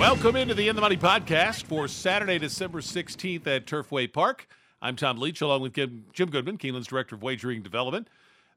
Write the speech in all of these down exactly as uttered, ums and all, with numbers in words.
Welcome into the In the Money podcast for Saturday, December sixteenth at Turfway Park. I'm Tom Leach, along with Jim Goodman, Keeneland's Director of Wagering Development.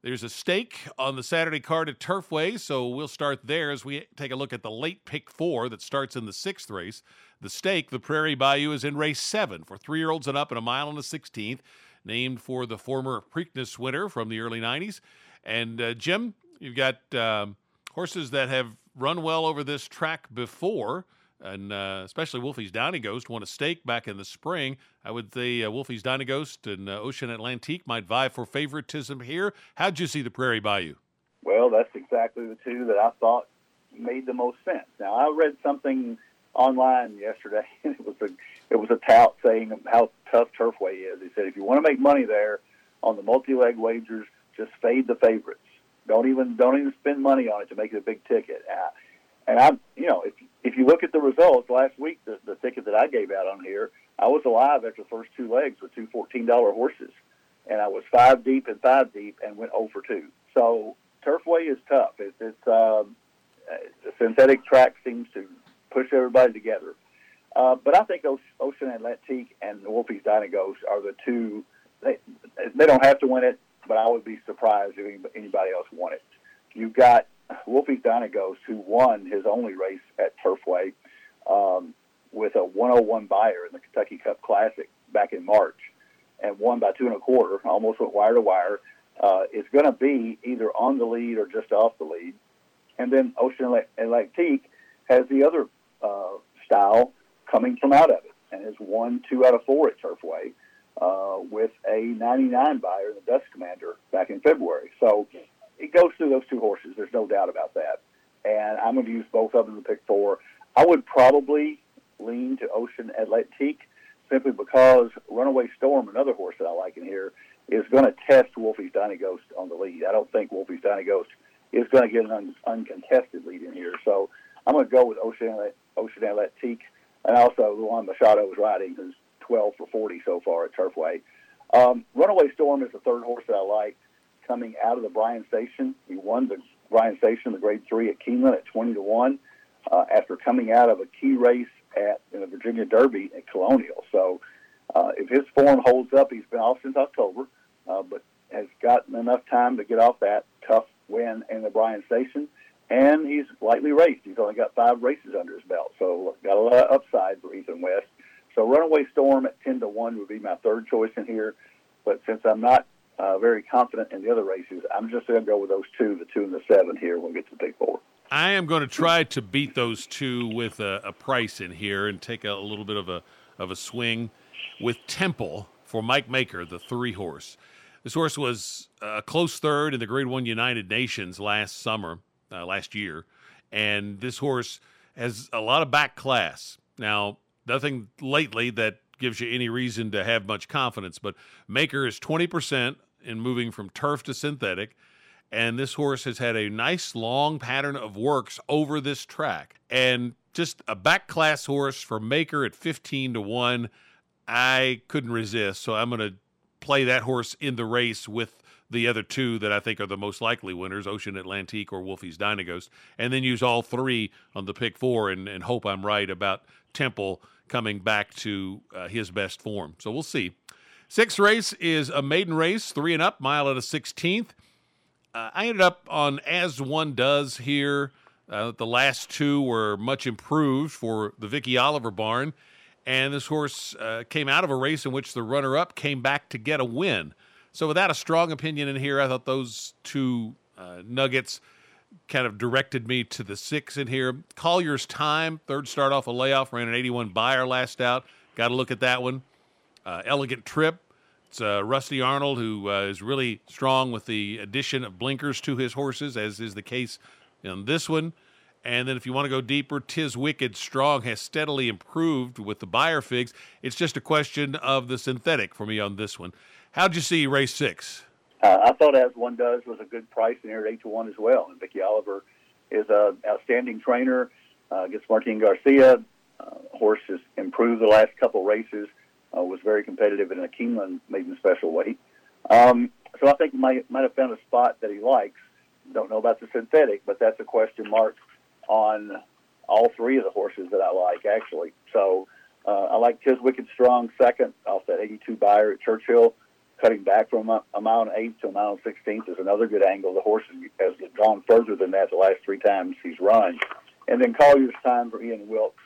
There's a stake on the Saturday card at Turfway, so we'll start there as we take a look at the late pick four that starts in the sixth race. The stake, the Prairie Bayou, is in race seven for three-year-olds and up and a mile and a sixteenth, named for the former Preakness winner from the early nineties. And, uh, Jim, you've got um, horses that have run well over this track before, and uh, especially Wolfie's Downy Ghost won a stake back in the spring. I would say uh, Wolfie's Downy Ghost and uh, Ocean Atlantique might vie for favoritism here. How'd you see the Prairie Bayou? Well, that's exactly the two that I thought made the most sense. Now, I read something online yesterday, and it was a it was a tout saying how tough Turfway is. He said, if you want to make money there on the multi-leg wagers, just fade the favorites. Don't even don't even spend money on it to make it a big ticket. Uh, and I, you know, if if you look at the results last week, the, the ticket that I gave out on here, I was alive after the first two legs with two fourteen dollar horses, and I was five deep and five deep and went oh for two. So Turfway is tough. It's it's um, the synthetic track seems to push everybody together. Uh, but I think Ocean Atlantique and Wolfie's Dynagos are the two. They, they don't have to win it, but I would be surprised if anybody else won it. You've got Wolfie Dynagos, who won his only race at Turfway um, with a one oh one buyer in the Kentucky Cup Classic back in March and won by two and a quarter, almost went wire to wire. Uh, it's going to be either on the lead or just off the lead. And then Ocean Electique has the other uh, style coming from out of it and has won two out of four at Turfway uh, with a ninety-nine buyer in the Dust Commander back in February. So it goes through those two horses. There's no doubt about that. And I'm going to use both of them to pick four. I would probably lean to Ocean Atlantique simply because Runaway Storm, another horse that I like in here, is going to test Wolfie's Dynagos on the lead. I don't think Wolfie's Dynagos is going to get an un- uncontested lead in here. So I'm going to go with Ocean Ocean Atlantique. And also Luan Machado is riding, who's twelve for forty so far at Turfway. Um, Runaway Storm is the third horse that I like, coming out of the Bryan Station. He won the Bryan Station, the grade three at Keeneland at twenty to one, uh, after coming out of a key race at in the Virginia Derby at Colonial. So uh, if his form holds up, he's been off since October, uh, but has gotten enough time to get off that tough win in the Bryan Station. And he's lightly raced. He's only got five races under his belt, so got a lot of upside for Ethan West. So Runaway Storm at ten to one would be my third choice in here. But since I'm not Uh, very confident in the other races, I'm just going to go with those two, the two and the seven here. We'll get to the big four. I am going to try to beat those two with a, a price in here and take a, a little bit of a of a swing with Temple for Mike Maker, the three horse. This horse was a close third in the Grade One United Nations last summer, uh, last year, and this horse has a lot of back class. Now, nothing lately that gives you any reason to have much confidence, but Maker is twenty percent in moving from turf to synthetic, and this horse has had a nice long pattern of works over this track, and just a back class horse for Maker at fifteen to one. I couldn't resist, so I'm going to play that horse in the race with the other two that I think are the most likely winners, Ocean Atlantique or Wolfie's Dynagos, and then use all three on the pick four and, and hope I'm right about Temple coming back to uh, his best form. So we'll see. Sixth race is a maiden race, three and up, mile and a sixteenth. Uh, I ended up on As One Does here. Uh, the last two were much improved for the Vicky Oliver barn, and this horse uh, came out of a race in which the runner-up came back to get a win. So without a strong opinion in here, I thought those two uh, nuggets kind of directed me to the six in here. Collier's Time, third start off a layoff, ran an eighty-one buyer last out. Got to look at that one. Uh, Elegant Trip. It's uh, Rusty Arnold, who uh, is really strong with the addition of blinkers to his horses, as is the case in this one. And then if you want to go deeper, Tis Wicked Strong has steadily improved with the buyer figs. It's just a question of the synthetic for me on this one. How'd you see race six? Uh, I thought As One Does was a good price in here at eight to one as well. And Vicky Oliver is an outstanding trainer. Uh, gets Martin Garcia. Uh, horse has improved the last couple races. Uh, was very competitive in a Keeneland maiden special weight. Um, so I think he might, might have found a spot that he likes. Don't know about the synthetic, but that's a question mark on all three of the horses that I like, actually. So uh, I like Tis Wicked Strong second off that eighty-two buyer at Churchill. Cutting back from a mile and eighth to a mile and sixteenth is another good angle. The horse has gone further than that the last three times he's run. And then Collier's Time for Ian Wilkes,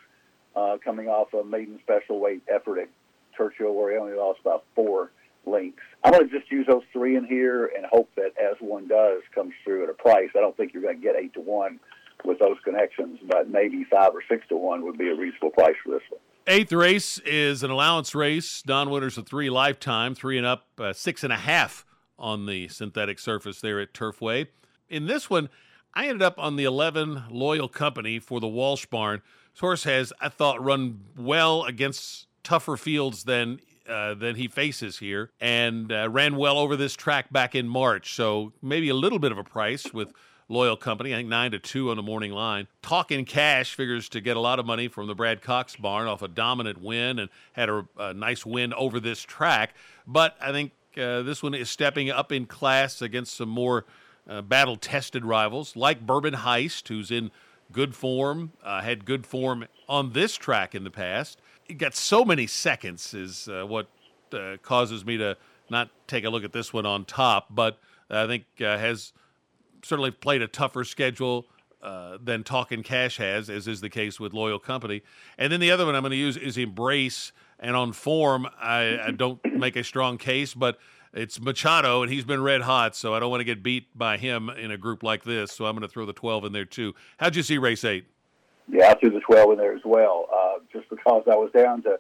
uh, coming off a maiden special weight effort at Churchill where he only lost about four lengths. I'm going to just use those three in here and hope that As One Does comes through at a price. I don't think you're going to get eight to one with those connections, but maybe five or six to one would be a reasonable price for this one. Eighth race is an allowance race. Non-winners of three lifetime, three and up, uh, six and a half on the synthetic surface there at Turfway. In this one, I ended up on the eleven Loyal Company for the Walsh barn. This horse has, I thought, run well against tougher fields than uh, than he faces here, and uh, ran well over this track back in March. So maybe a little bit of a price with Loyal Company, I think nine to two on the morning line. Talkin' Cash figures to get a lot of money from the Brad Cox barn off a dominant win and had a, a nice win over this track. But I think uh, this one is stepping up in class against some more uh, battle-tested rivals like Bourbon Heist, who's in good form, uh, had good form on this track in the past. It got so many seconds is uh, what uh, causes me to not take a look at this one on top, but I think uh, has certainly played a tougher schedule uh, than Talkin' Cash has, as is the case with Loyal Company. And then the other one I'm going to use is Embrace and On Form. I, I don't make a strong case, but it's Machado, and he's been red hot, so I don't want to get beat by him in a group like this, so I'm going to throw the twelve in there too. How'd you see race eight? Yeah, I threw the twelve in there as well, uh, just because I was down to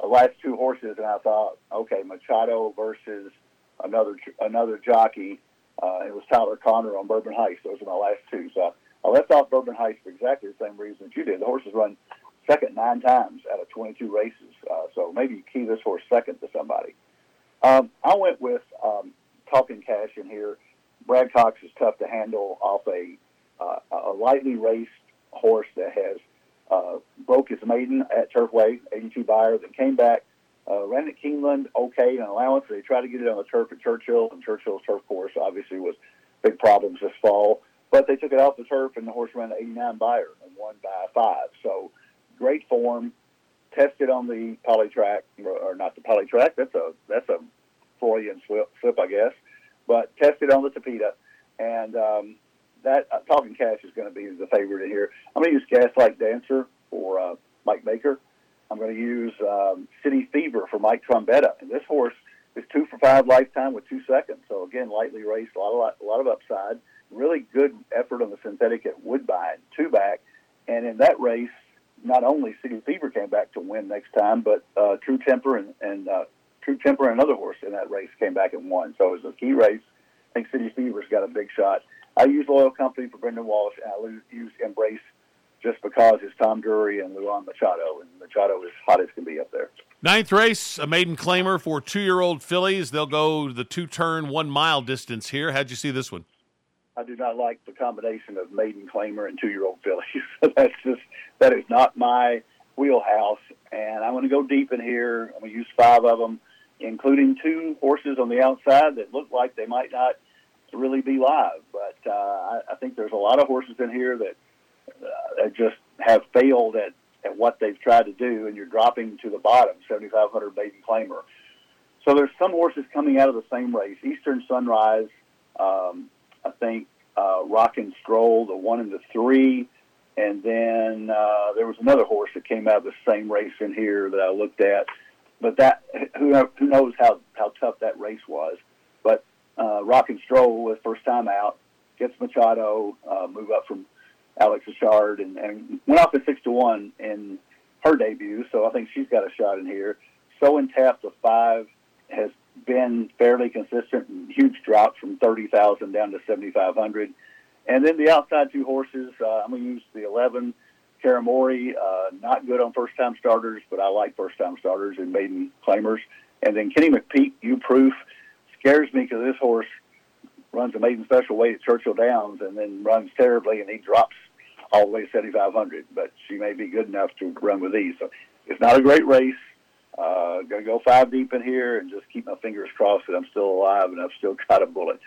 the last two horses, and I thought, okay, Machado versus another another jockey. Uh, it was Tyler Connor on Bourbon Heights. Those were my last two. So I left off Bourbon Heights for exactly the same reason that you did. The horse has run second nine times out of twenty-two races. Uh, so maybe you key this horse second to somebody. Um, I went with um, Talkin' Cash in here. Brad Cox is tough to handle off a uh, a lightly raced horse that has uh, broke his maiden at Turfway, eighty-two buyer, then came back. Uh, ran at Keeneland, okay, an allowance. They tried to get it on the turf at Churchill, and Churchill's turf course obviously was big problems this fall. But they took it off the turf, and the horse ran an eighty-nine buyer and won by five. So great form, tested on the poly track, or not the poly track, that's a, that's a Freudian slip, slip, I guess, but tested on the Tapeta. And um, that uh, Talkin' Cash is going to be the favorite in here. I'm going to use Gaslight Dancer for uh, Mike Maker. I'm going to use um, City Fever for Mike Trombetta. And this horse is two for five lifetime with two seconds. So, again, lightly raced, a lot, lot, a lot of upside. Really good effort on the synthetic at Woodbine, two back. And in that race, not only City Fever came back to win next time, but uh, True Temper and, and uh, True Temper and another horse in that race came back and won. So it was a key race. I think City Fever's got a big shot. I use Loyal Company for Brendan Walsh, and I use Embrace just because it's Tom Drury and Luan Machado, and Machado is hot as can be up there. Ninth race, a maiden claimer for two-year-old fillies. They'll go the two-turn, one-mile distance here. How'd you see this one? I do not like the combination of maiden claimer and two-year-old fillies. That's just, that is not my wheelhouse, and I'm going to go deep in here. I'm going to use five of them, including two horses on the outside that look like they might not really be live, but uh, I, I think there's a lot of horses in here that Uh, that just have failed at, at what they've tried to do, and you're dropping to the bottom, seventy-five hundred maiden claimer. So there's some horses coming out of the same race. Eastern Sunrise, um, I think uh, Rock and Stroll, the one and the three, and then uh, there was another horse that came out of the same race in here that I looked at. But that who, who knows how, how tough that race was. But uh, Rock and Stroll was first time out, gets Machado, uh, move up from Alex Richard, and, and went off at six to one in her debut, so I think she's got a shot in here. So in Tap, the five has been fairly consistent, and huge drop from thirty thousand down to seventy five hundred, and then the outside two horses. Uh, I'm going to use the eleven, Karamori, uh, not good on first time starters, but I like first time starters and maiden claimers, and then Kenny McPeak, U-Proof, scares me because this horse runs a maiden special weight at Churchill Downs and then runs terribly, and he drops all the way to seventy-five hundred, but she may be good enough to run with these. So it's not a great race. Uh, going to go five deep in here and just keep my fingers crossed that I'm still alive and I've still got a bullet.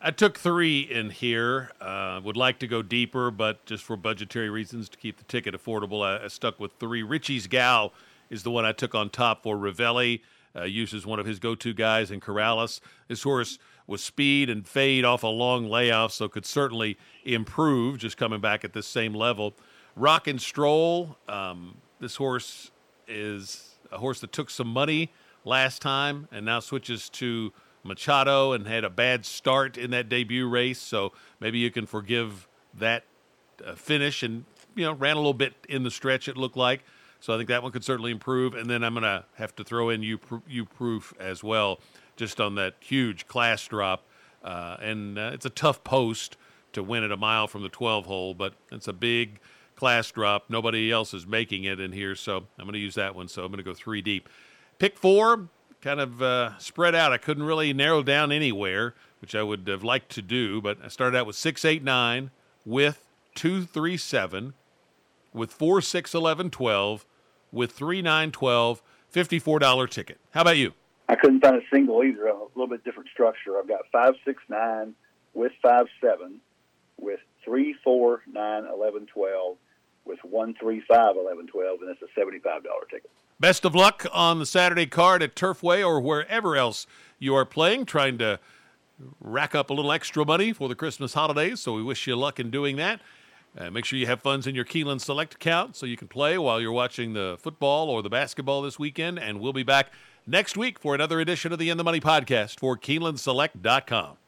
I took three in here. Uh, would like to go deeper, but just for budgetary reasons, to keep the ticket affordable, I, I stuck with three. Richie's Gal is the one I took on top for Ravelli. Uh, uses one of his go-to guys in Corrales. This horse was speed and fade off a long layoff, so could certainly improve just coming back at this same level. Rock and Stroll, um, this horse is a horse that took some money last time and now switches to Machado and had a bad start in that debut race, so maybe you can forgive that uh, finish and, you know, ran a little bit in the stretch, it looked like. So I think that one could certainly improve. And then I'm going to have to throw in U-Proof as well, just on that huge class drop. Uh, and uh, it's a tough post to win at a mile from the twelve hole, but it's a big class drop. Nobody else is making it in here, so I'm going to use that one. So I'm going to go three deep. Pick four, kind of uh, spread out. I couldn't really narrow down anywhere, which I would have liked to do, but I started out with six, eight, nine, with two, three, seven, with four, six, eleven, twelve, with three, nine, twelve, fifty-four dollars ticket. How about you? I couldn't find a single either. A little bit different structure. I've got five, six, nine, with five, seven, with three, four, nine, eleven, twelve, with one, three, five, eleven, twelve, and that's a seventy-five dollars ticket. Best of luck on the Saturday card at Turfway or wherever else you are playing, trying to rack up a little extra money for the Christmas holidays, so we wish you luck in doing that. Uh, make sure you have funds in your Keeneland Select account so you can play while you're watching the football or the basketball this weekend. And we'll be back next week for another edition of the In the Money podcast for Keeneland Select dot com.